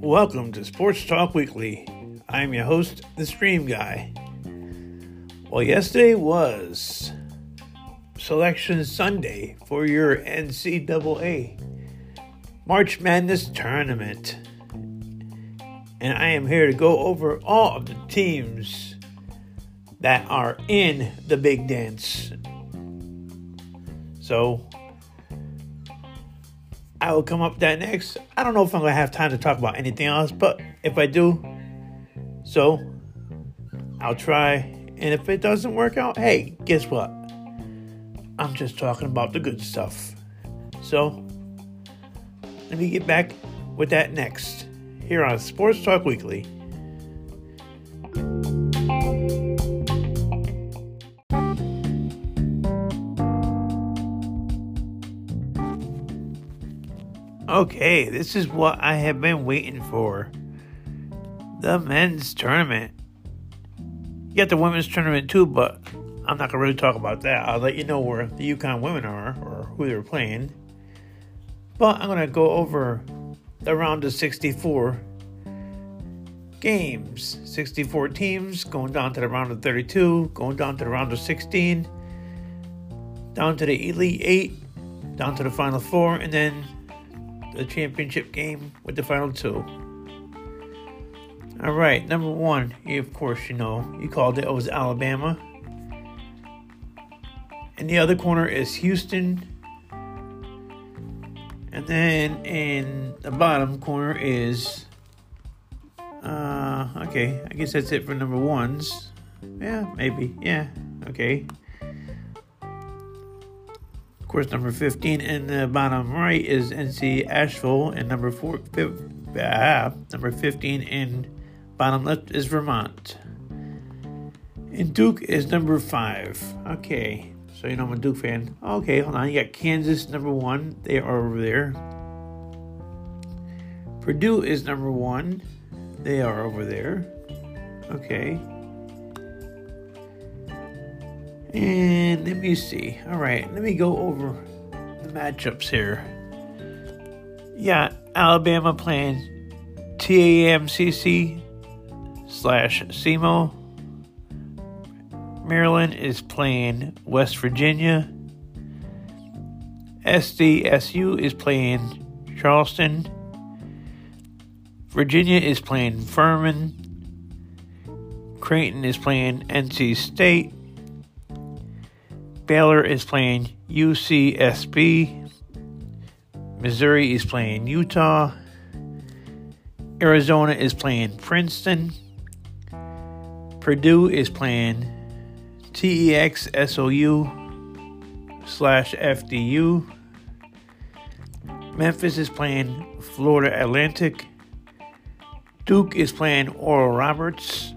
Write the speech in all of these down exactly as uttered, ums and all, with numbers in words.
Welcome to Sports Talk Weekly. I'm your host, the Stream Guy. Well, yesterday was Selection Sunday for your N C double A March Madness Tournament. And I am here to go over all of the teams that are in the big dance. So, I will come up that next. I don't know if I'm going to have time to talk about anything else, but if I do, so I'll try. And if it doesn't work out, hey, guess what? I'm just talking about the good stuff. So, let me get back with that next here on Sports Talk Weekly. Okay, this is what I have been waiting for. The men's tournament. You got the women's tournament too, but I'm not going to really talk about that. I'll let you know where the UConn women are or who they're playing. But I'm going to go over the round of sixty-four games. sixty-four teams going down to the round of thirty-two, going down to the round of sixteen, down to the Elite Eight, down to the Final Four, and then the championship game with the final two. All right, number one, you, of course, you know, you called it. It was Alabama. In the other corner is Houston. And then in the bottom corner is, uh, okay, I guess that's it for number ones. Yeah, maybe. Yeah, okay. Of course, number fifteen in the bottom right is N C Asheville, and number four, fifth, ah, number fifteen in bottom left is Vermont, and Duke is number five. Okay, so you know I'm a Duke fan. Okay, hold on. You got Kansas number one. They are over there. Purdue is number one. They are over there. Okay. And let me see. All right, let me go over the matchups here. Yeah, Alabama playing T A M C C slash SEMO. Maryland is playing West Virginia. S D S U is playing Charleston. Virginia is playing Furman. Creighton is playing N C State. Baylor is playing U C S B. Missouri is playing Utah. Arizona is playing Princeton. Purdue is playing T E X S O U slash F D U. Memphis is playing Florida Atlantic. Duke is playing Oral Roberts.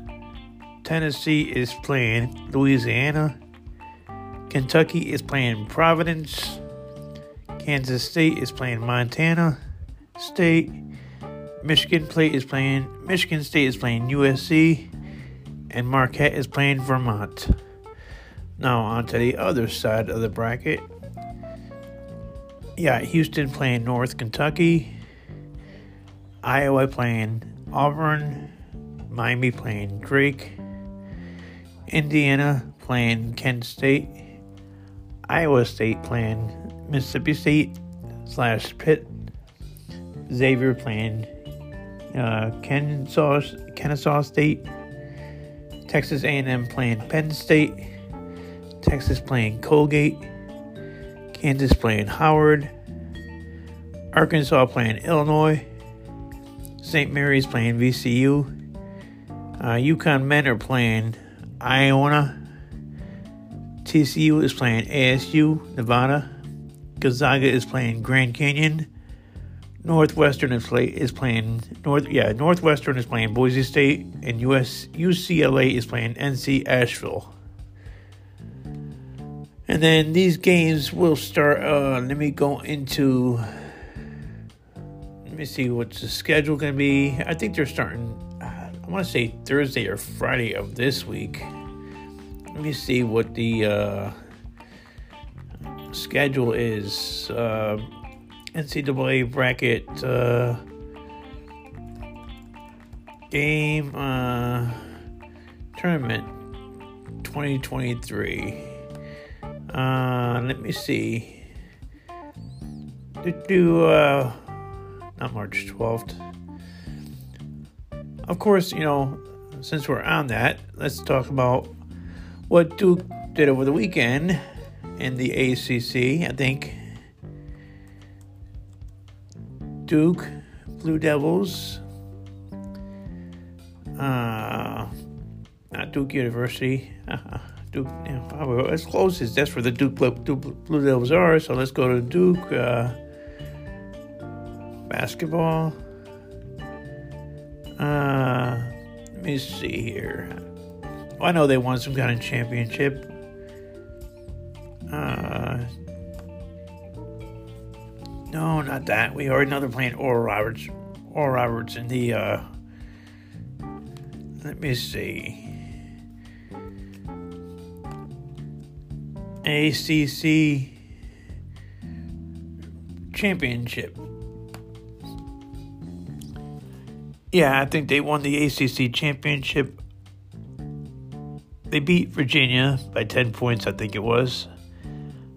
Tennessee is playing Louisiana. Kentucky is playing Providence. Kansas State is playing Montana State. Michigan State is playing Michigan State is playing U S C, and Marquette is playing Vermont. Now on to the other side of the bracket. Yeah, Houston playing North Kentucky. Iowa playing Auburn. Miami playing Drake. Indiana playing Kent State. Iowa State playing Mississippi State slash Pitt. Xavier playing uh, Kennesaw, Kennesaw State. Texas A and M playing Penn State. Texas playing Colgate. Kansas playing Howard. Arkansas playing Illinois. Saint Mary's playing V C U. Uh, UConn men are playing Iona. T C U is playing A S U, Nevada. Gonzaga is playing Grand Canyon. Northwestern is, play, is playing North. Yeah, Northwestern is playing Boise State, and U S U C L A is playing N C Asheville. And then these games will start. Uh, let me go into. Let me see what's the schedule going to be. I think they're starting. Uh, I want to say Thursday or Friday of this week. Let me see what the, uh, schedule is uh, N C double A bracket uh, game uh, tournament twenty twenty-three. Uh, let me see. Do, do uh, not March twelfth. Of course, you know, since we're on that, let's talk about what Duke did over the weekend in the A C C. I think Duke Blue Devils, uh, not Duke University. Uh-huh. Duke, you know, as close as that's where the Duke Blue, Duke Blue Devils are. So let's go to Duke uh, basketball. Uh, let me see here. Oh, I know they won some kind of championship. Uh, no, not that. We already know they're playing Oral Roberts. Oral Roberts in the. Uh, let me see. A C C championship. Yeah, I think they won the A C C championship. They beat Virginia by ten points, I think it was.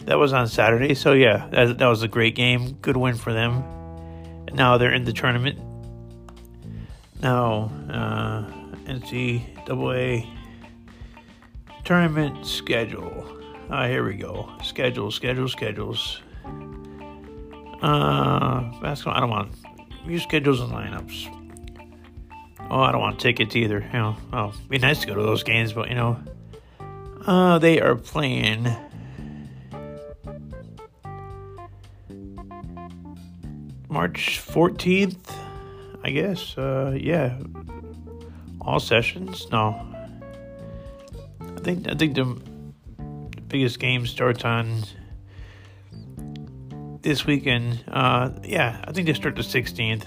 That was on Saturday. So, yeah, that, that was a great game. Good win for them. And now they're in the tournament. Now, uh, N C double A tournament schedule. Ah, uh, here we go. Schedules, schedules, schedules. Uh, basketball, I don't want use schedules and lineups. Oh, I don't want tickets either. You know, well, it'd be nice to go to those games, but you know, uh, they are playing March fourteenth, I guess. Uh, yeah, all sessions. No, I think I think the biggest game starts on this weekend. Uh, yeah, I think they start the sixteenth.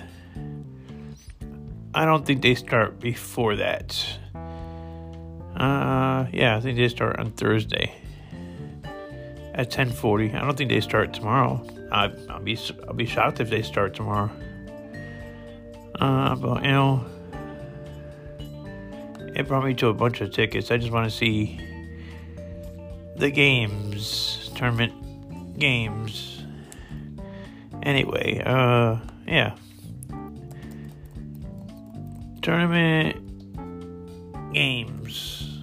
I don't think they start before that. Uh, yeah, I think they start on Thursday at ten forty. I don't think they start tomorrow. I, I'll be I'll be shocked if they start tomorrow. Uh, but you know, it brought me to a bunch of tickets. I just want to see the games, tournament games. Anyway, uh, yeah. Tournament games.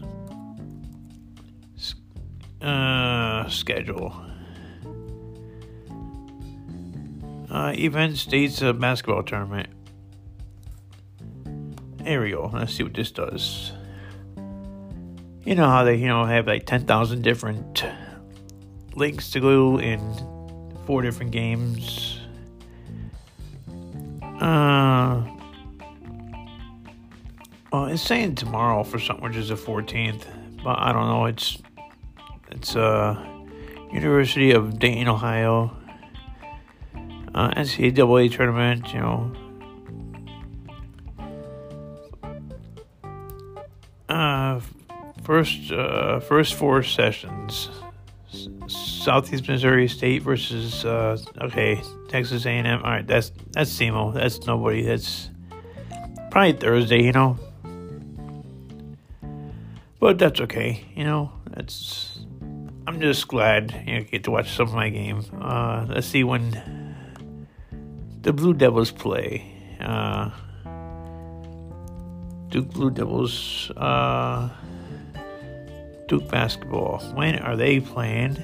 Uh, schedule. Uh, event states a basketball tournament. There we go. Let's see what this does. You know how they, you know, have like ten thousand different links to go in four different games. Uh, well, it's saying tomorrow for something, which is the fourteenth, but I don't know. It's, it's, uh, University of Dayton, Ohio, uh, N C double A tournament, you know. Uh, First, uh, first four sessions. S- Southeast Missouri State versus uh, okay, Texas A and M. All right, that's that's SEMO. That's nobody. That's probably Thursday, you know. But that's okay, you know. That's I'm just glad you know, get to watch some of my game. Uh, let's see when the Blue Devils play. Uh, Duke Blue Devils. Uh, Duke basketball. When are they playing?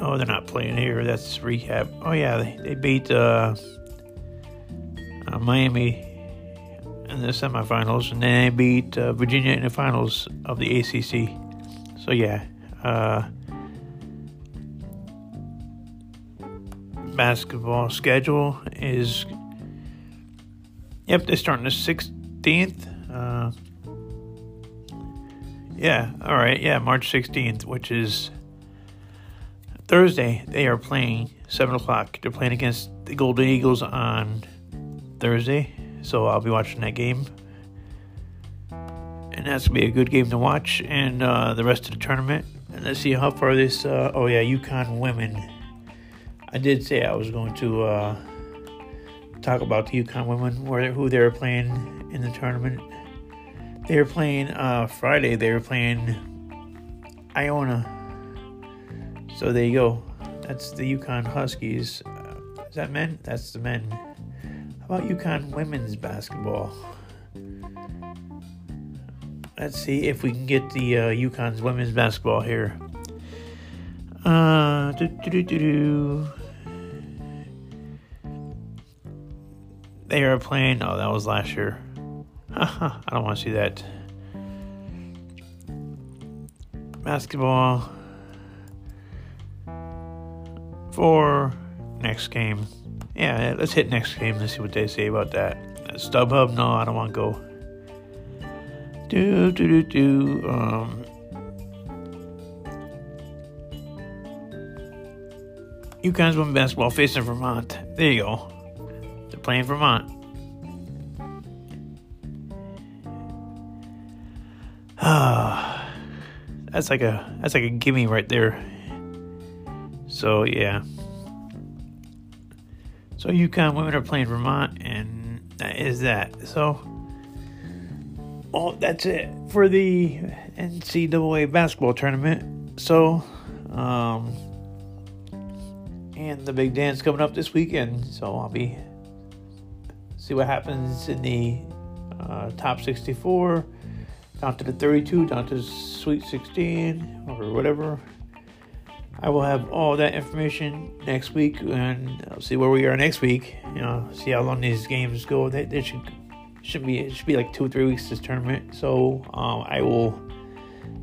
Oh, they're not playing here. That's recap. Oh, yeah. They, they beat uh, uh, Miami in the semifinals. And then they beat uh, Virginia in the finals of the A C C. So, yeah. Uh, basketball schedule is... Yep, they're starting the sixteenth. Uh, yeah, all right, yeah, March sixteenth, which is Thursday. They are playing seven o'clock. They're playing against the Golden Eagles on Thursday, so I'll be watching that game. and that's going to be a good game to watch, and uh, the rest of the tournament. And let's see how far this, uh, oh yeah, UConn women. I did say I was going to uh, talk about the UConn women, where, who they were playing in the tournament. They were playing, uh, Friday, they were playing Iona. So there you go. That's the UConn Huskies. Uh, is that men? That's the men. How about UConn women's basketball? Let's see if we can get the uh, UConn's women's basketball here. Uh, do, do, do, do, do. They are playing. Oh, that was last year. I don't want to see that. Basketball for next game. Yeah, let's hit next game. Let's see what they say about that. StubHub? No, I don't want to go. Do, do, do, do. Um, UConn's women's basketball facing Vermont. There you go. They're playing Vermont. Ah, that's like a that's like a gimme right there. So yeah. So UConn women are playing Vermont, and that is that. So, oh, that's it for the N C double A basketball tournament. So, um, and the big dance coming up this weekend. So I'll be see what happens in the uh, top sixty-four, down to the thirty-two, down to the Sweet sixteen, or whatever. I will have all that information next week, and I'll see where we are next week. You know, see how long these games go. They, they should should be it should be like two or three weeks this tournament. So um, I will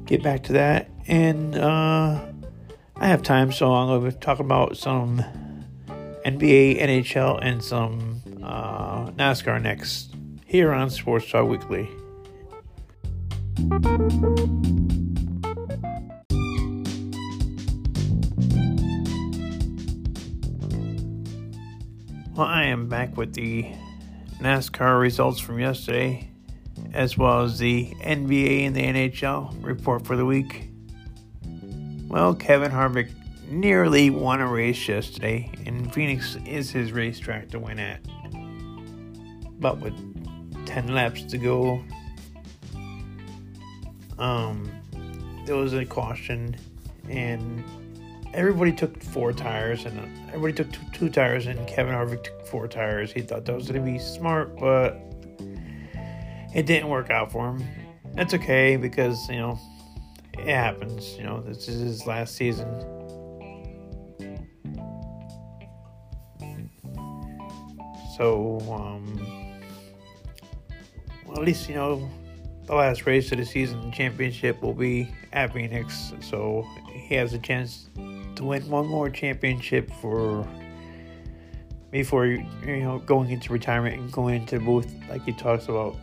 get back to that, and uh, I have time, so I'm going to talk about some N B A, N H L, and some uh, NASCAR next here on Sports Talk Weekly. Well, I am back with the NASCAR results from yesterday, as well as the N B A and the N H L report for the week. Well, Kevin Harvick nearly won a race yesterday, and Phoenix is his racetrack to win at. But with ten laps to go, um, there was a caution, and everybody took four tires, and everybody took two, two tires, and Kevin Harvick took four tires. He thought that was going to be smart, but it didn't work out for him. That's okay, because, you know, it happens. You know, this is his last season. So, um, well, at least, you know, the last race of the season, the championship, will be at Phoenix, so he has a chance to win one more championship for before, you know, going into retirement and going into the booth like he talks about.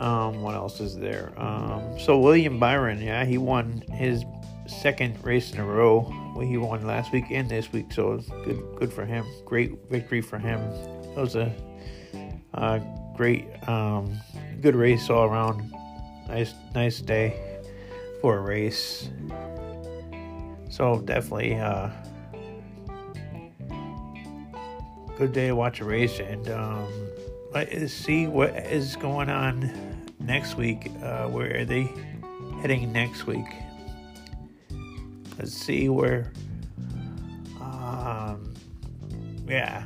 Um, what else is there? Um, so William Byron, yeah, he won his second race in a row. He won last week and this week, so it's good, good for him. Great victory for him. It was a uh, great, um, good race all around. Nice, nice day for a race. So definitely uh good day to watch a race, and um let's see what is going on next week. Uh where are they heading next week? Let's see where um yeah.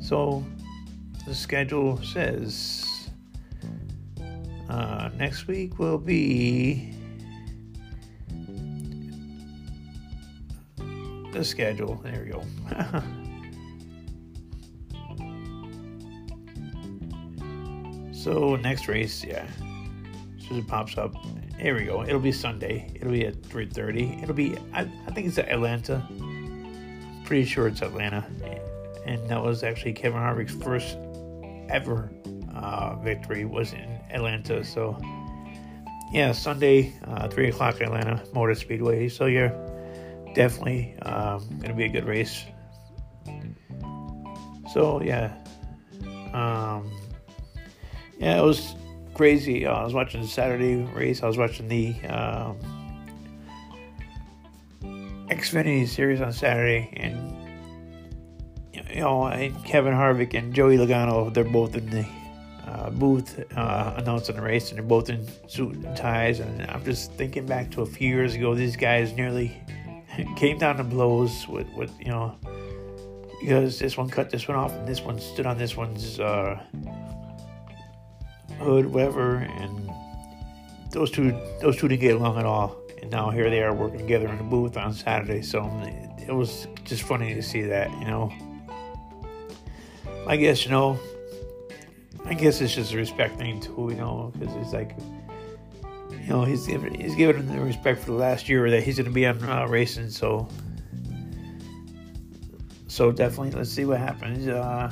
So the schedule says Uh, next week will be the schedule. There we go. So next race, yeah, as soon as it pops up, here we go. It'll be Sunday. It'll be at three thirty. It'll be. I, I think it's at Atlanta. I'm pretty sure it's Atlanta, and that was actually Kevin Harvick's first ever uh, victory. Was in Atlanta. So yeah, Sunday, uh, three o'clock, Atlanta Motor Speedway. So you're definitely um, gonna be a good race. So yeah, um, yeah, it was crazy. Uh, I was watching the Saturday race. I was watching the um, Xfinity series on Saturday, and you know, Kevin Harvick and Joey Logano—they're both in the uh, booth uh, announcing the race, and they're both in suit and ties. And I'm just thinking back to a few years ago; these guys nearly came down to blows with, with you know, because this one cut this one off, and this one stood on this one's uh, hood, whatever. And those two, those two didn't get along at all. And now here they are working together in the booth on Saturday. So it was just funny to see that, you know. I guess, you know, I guess it's just a respect thing, too, you know, because it's like, you know, he's, he's given him the respect for the last year that he's going to be on uh, racing, so, so definitely, let's see what happens uh,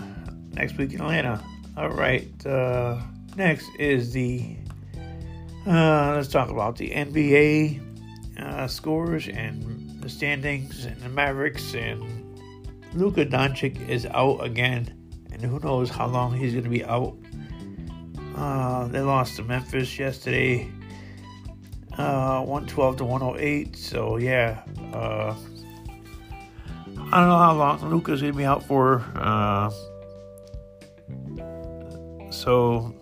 next week in Atlanta. All right, uh, next is the, uh, let's talk about the N B A uh, scores and the standings and the Mavericks, and Luka Doncic is out again, and who knows how long he's going to be out. Uh, they lost to Memphis yesterday, uh, one twelve to one oh eight. So yeah, uh, I don't know how long Luka's going to be out for. Uh, so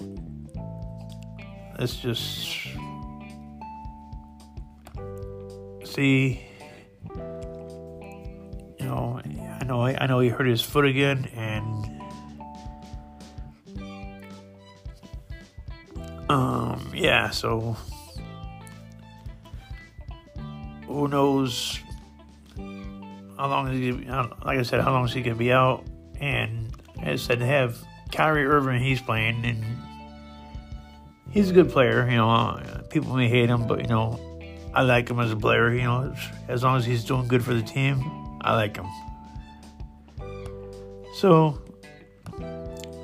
let's just see. You know. No, I know he hurt his foot again, and um, yeah, so who knows how long is he, like I said, how long is he going to be out, and as I said, they have Kyrie Irving, he's playing, and he's a good player, you know, people may hate him, but, you know, I like him as a player, you know, as long as he's doing good for the team, I like him. So,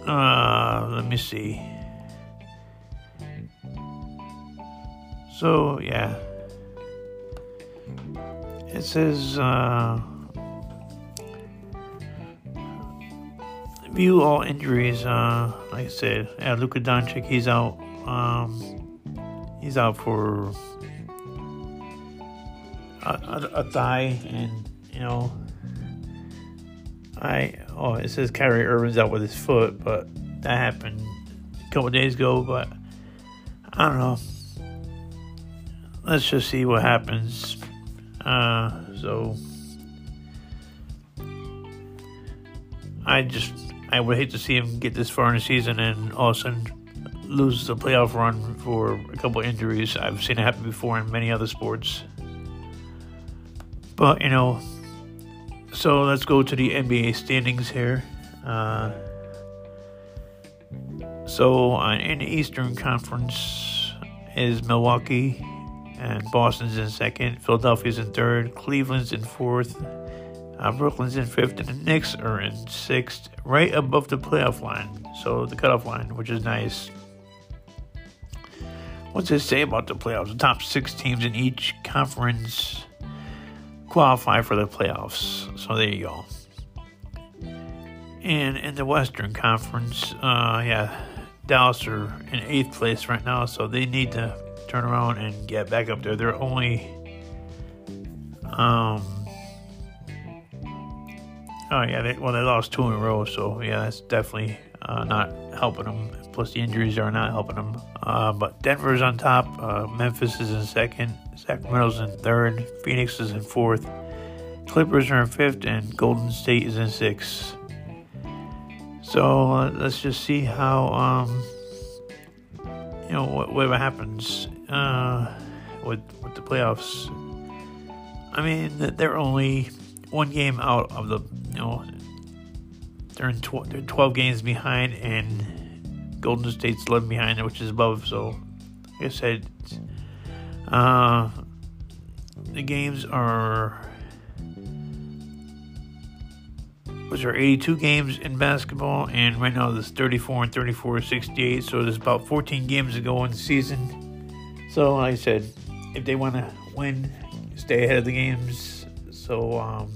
uh, let me see. So, yeah. It says, uh, view all injuries, uh, like I said, yeah, Luka Doncic, he's out, um, he's out for a, a, a thigh, and, you know, I, oh, it says Kyrie Irving's out with his foot, but that happened a couple days ago, but I don't know. Let's just see what happens. Uh, so, I just, I would hate to see him get this far in the season and all of a sudden lose the playoff run for a couple injuries. I've seen it happen before in many other sports. But, you know, so let's go to the N B A standings here. Uh, so uh, in the Eastern Conference is Milwaukee, and Boston's in second, Philadelphia's in third, Cleveland's in fourth, uh, Brooklyn's in fifth, and the Knicks are in sixth, right above the playoff line, so the cutoff line, which is nice. What's it say about the playoffs? The top six teams in each conference qualify for the playoffs, so there you go. And in the Western Conference, uh, yeah, Dallas are in eighth place right now, so they need to turn around and get back up there. They're only, um, oh yeah, they, well they lost two in a row, so yeah, that's definitely uh, not helping them. Plus the injuries are not helping them. Uh, but Denver's on top, uh, Memphis is in second, Sacramento's in third, Phoenix is in fourth, Clippers are in fifth, and Golden State is in sixth. So uh, let's just see how, um, you know, what, whatever happens uh, with with the playoffs. I mean, they're only one game out of the, you know, they're in tw- they're twelve games behind, and Golden State's eleven behind, which is above. So like I said, Uh, the games are, which are eighty-two games in basketball, and right now there's thirty-four and thirty-four, sixty-eight. So there's about fourteen games to go in the season. So like I said, if they want to win, stay ahead of the games. So um,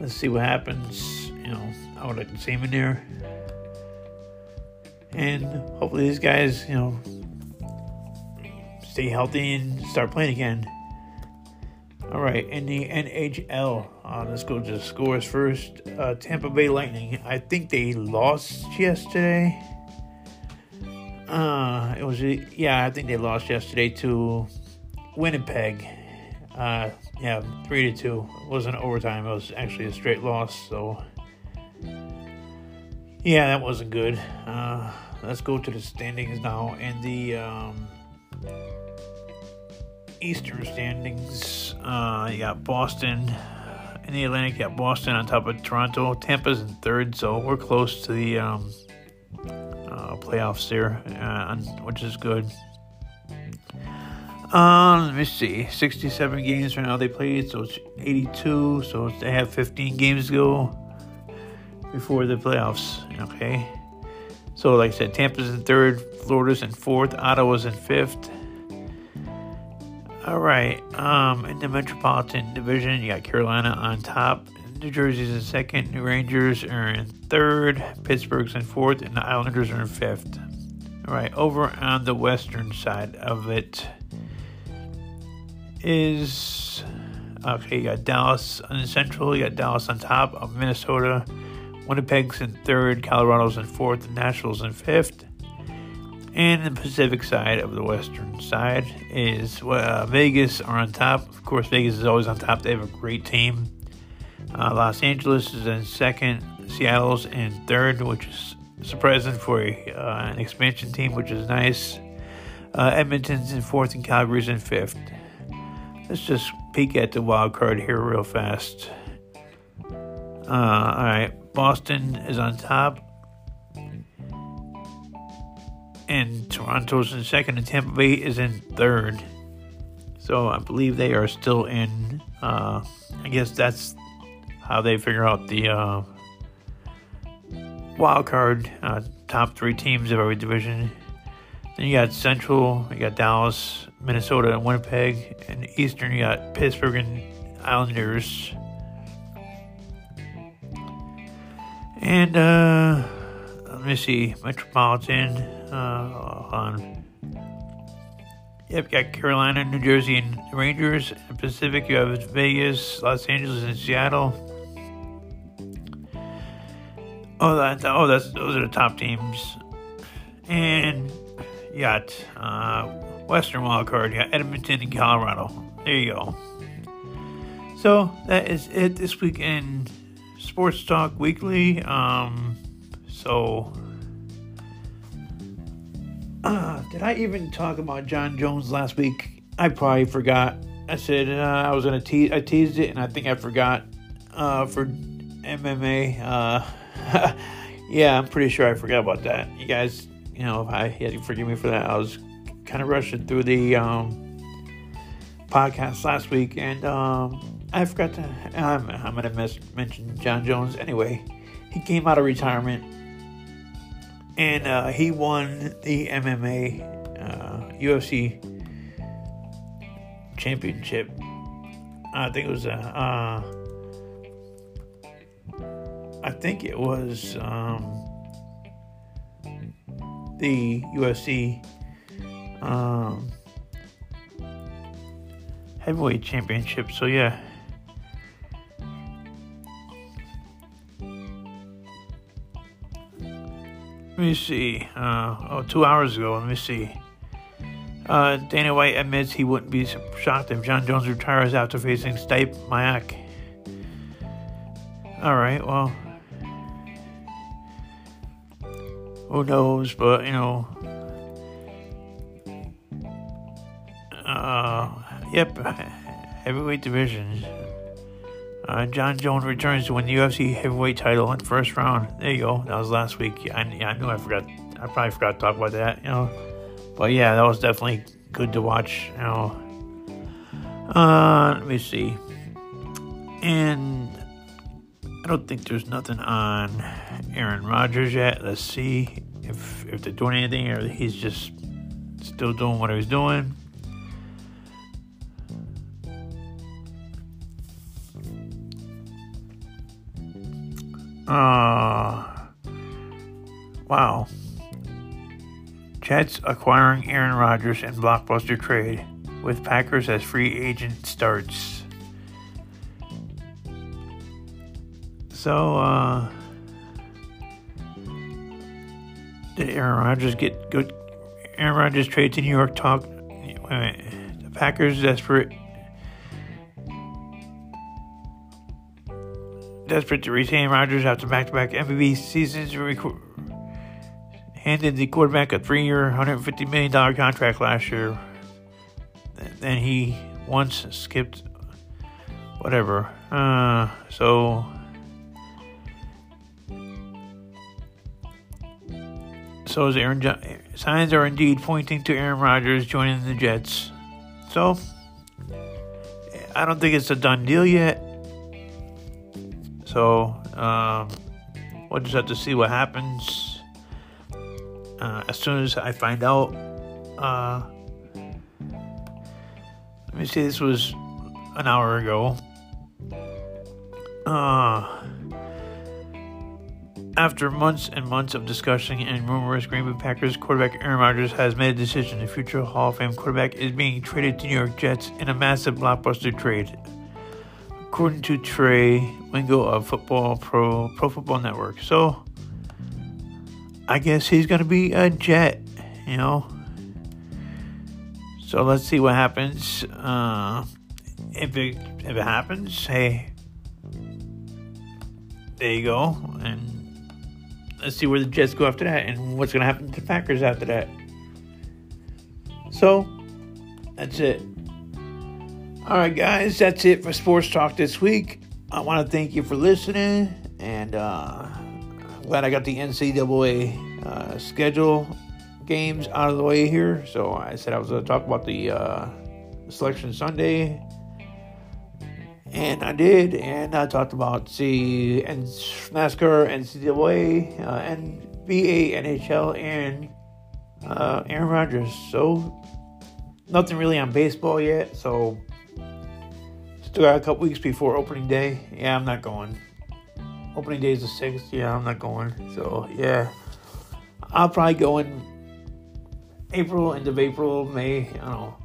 let's see what happens. You know, I would like to see them in there. And hopefully these guys, you know, stay healthy and start playing again. All right, in the N H L, uh, let's go to the scores first. Uh, Tampa Bay Lightning, I think they lost yesterday. Uh, it was yeah, I think they lost yesterday to Winnipeg. Uh, yeah, three to two. It wasn't overtime. It was actually a straight loss. So yeah, that wasn't good. Uh, let's go to the standings now and the. Um, Eastern standings, uh, you got Boston in the Atlantic. You got Boston on top of Toronto. Tampa's in third, so we're close to the um, uh, playoffs there, uh, which is good. Uh, let me see, sixty-seven games right now they played, so it's eighty-two. So they have fifteen games to go before the playoffs. Okay, so like I said, Tampa's in third, Florida's in fourth, Ottawa's in fifth. All right, um, in the Metropolitan Division, you got Carolina on top. New Jersey's in second. New Rangers are in third. Pittsburgh's in fourth. And the Islanders are in fifth. All right, over on the western side of it is... Okay, you got Dallas in the central. You got Dallas on top of Minnesota. Winnipeg's in third. Colorado's in fourth. The Nationals in fifth. And the Pacific side of the western side is uh, Vegas are on top. Of course, Vegas is always on top. They have a great team. Uh, Los Angeles is in second. Seattle's in third, which is surprising for a, uh, an expansion team, which is nice. Uh, Edmonton's in fourth and Calgary's in fifth. Let's just peek at the wild card here real fast. Uh, all right. Boston is on top. And Toronto's in second, and Tampa Bay is in third. So I believe they are still in. Uh, I guess that's how they figure out the uh, wild card uh, top three teams of every division. Then you got Central, you got Dallas, Minnesota, and Winnipeg, and Eastern you got Pittsburgh and Islanders. And uh, let me see, Metropolitan. Uh, hold on. Yep, you got Carolina, New Jersey, and Rangers. In Pacific, you have Vegas, Los Angeles, and Seattle. Oh, that, oh, that's those are the top teams. And you got uh, Western wildcard. You got Edmonton and Colorado. There you go. So that is it this week in Sports Talk Weekly. Um, so. Uh, did I even talk about John Jones last week? I probably forgot. I said uh, I was gonna tease. I teased it, and I think I forgot uh, for M M A. Uh, yeah, I'm pretty sure I forgot about that. You guys, you know, if I had to forgive me for that. I was kind of rushing through the um, podcast last week, and um, I forgot to. I'm, I'm gonna mes- mention John Jones anyway. He came out of retirement. And uh, he won the M M A uh, U F C championship. I think it was... Uh, uh, I think it was um, the U F C um, heavyweight championship. So, yeah. Let me see. Uh, oh, two hours ago. Let me see. Uh, Dana White admits he wouldn't be shocked if John Jones retires after facing Stipe Miocic. All right. Well, who knows? But you know. Uh, yep. Heavyweight division. Uh, John Jones returns to win the U F C heavyweight title in the first round. There you go. That was last week. I, I knew I forgot. I probably forgot to talk about that, you know. But, yeah, that was definitely good to watch, you know. Uh, let me see. And I don't think there's nothing on Aaron Rodgers yet. Let's see if, if they're doing anything or he's just still doing what he was doing. Uh, wow. Jets acquiring Aaron Rodgers in blockbuster trade, with Packers as free agent starts. So, uh, did Aaron Rodgers get good? Aaron Rodgers trade to New York talk. Wait a minute. The Packers desperate, desperate to retain Rodgers after back-to-back M V P seasons. Record, handed the quarterback a three-year, one hundred fifty million dollars contract last year. Then he once skipped whatever. Uh, so so is Aaron jo- signs are indeed pointing to Aaron Rodgers joining the Jets. So I don't think it's a done deal yet. So um, we'll just have to see what happens. Uh, as soon as I find out. Uh, let me see. This was an hour ago. Uh, after months and months of discussion and rumors, Green Bay Packers quarterback Aaron Rodgers has made a decision. The future Hall of Fame quarterback is being traded to New York Jets in a massive blockbuster trade, according to Trey Wingo of Football Pro Pro Football Network. So I guess he's going to be a Jet, you know. So let's see what happens. Uh, if it if it happens, hey, there you go. And let's see where the Jets go after that, and what's going to happen to the Packers after that. So that's it. All right, guys, that's it for Sports Talk this week. I want to thank you for listening, and uh, I'm glad I got the N C double A uh, schedule games out of the way here. So I said I was going to talk about the uh, Selection Sunday, and I did, and I talked about the NASCAR, N C double A, uh, N B A, N H L, and uh, Aaron Rodgers. So nothing really on baseball yet. So still got a couple weeks before opening day. Yeah, I'm not going. Opening day is the sixth. Yeah, I'm not going. So yeah, I'll probably go in April, end of April, May, I don't know.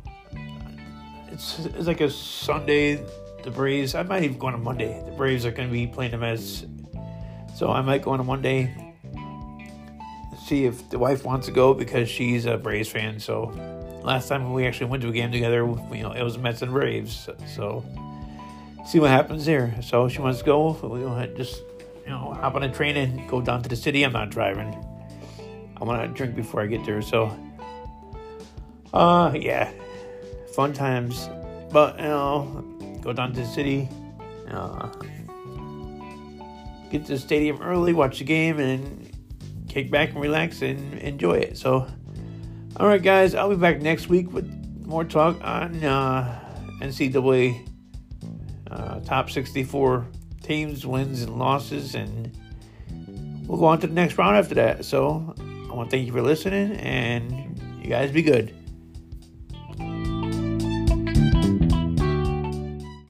It's it's like a Sunday, the Braves. I might even go on a Monday. The Braves are going to be playing the Mets. So I might go on a Monday. See if the wife wants to go, because she's a Braves fan. So last time we actually went to a game together, you know, it was Mets and Braves. So see what happens there. So if she wants to go, we'll just, you know, hop on a train and go down to the city. I'm not driving. I want to drink before I get there, so... Uh, yeah, fun times, but, you know, go down to the city, uh, get to the stadium early, watch the game, and kick back and relax and enjoy it. So, all right, guys, I'll be back next week with more talk on uh, N C double A uh, top sixty-four teams, wins and losses, and we'll go on to the next round after that. So, I want to thank you for listening, and you guys be good.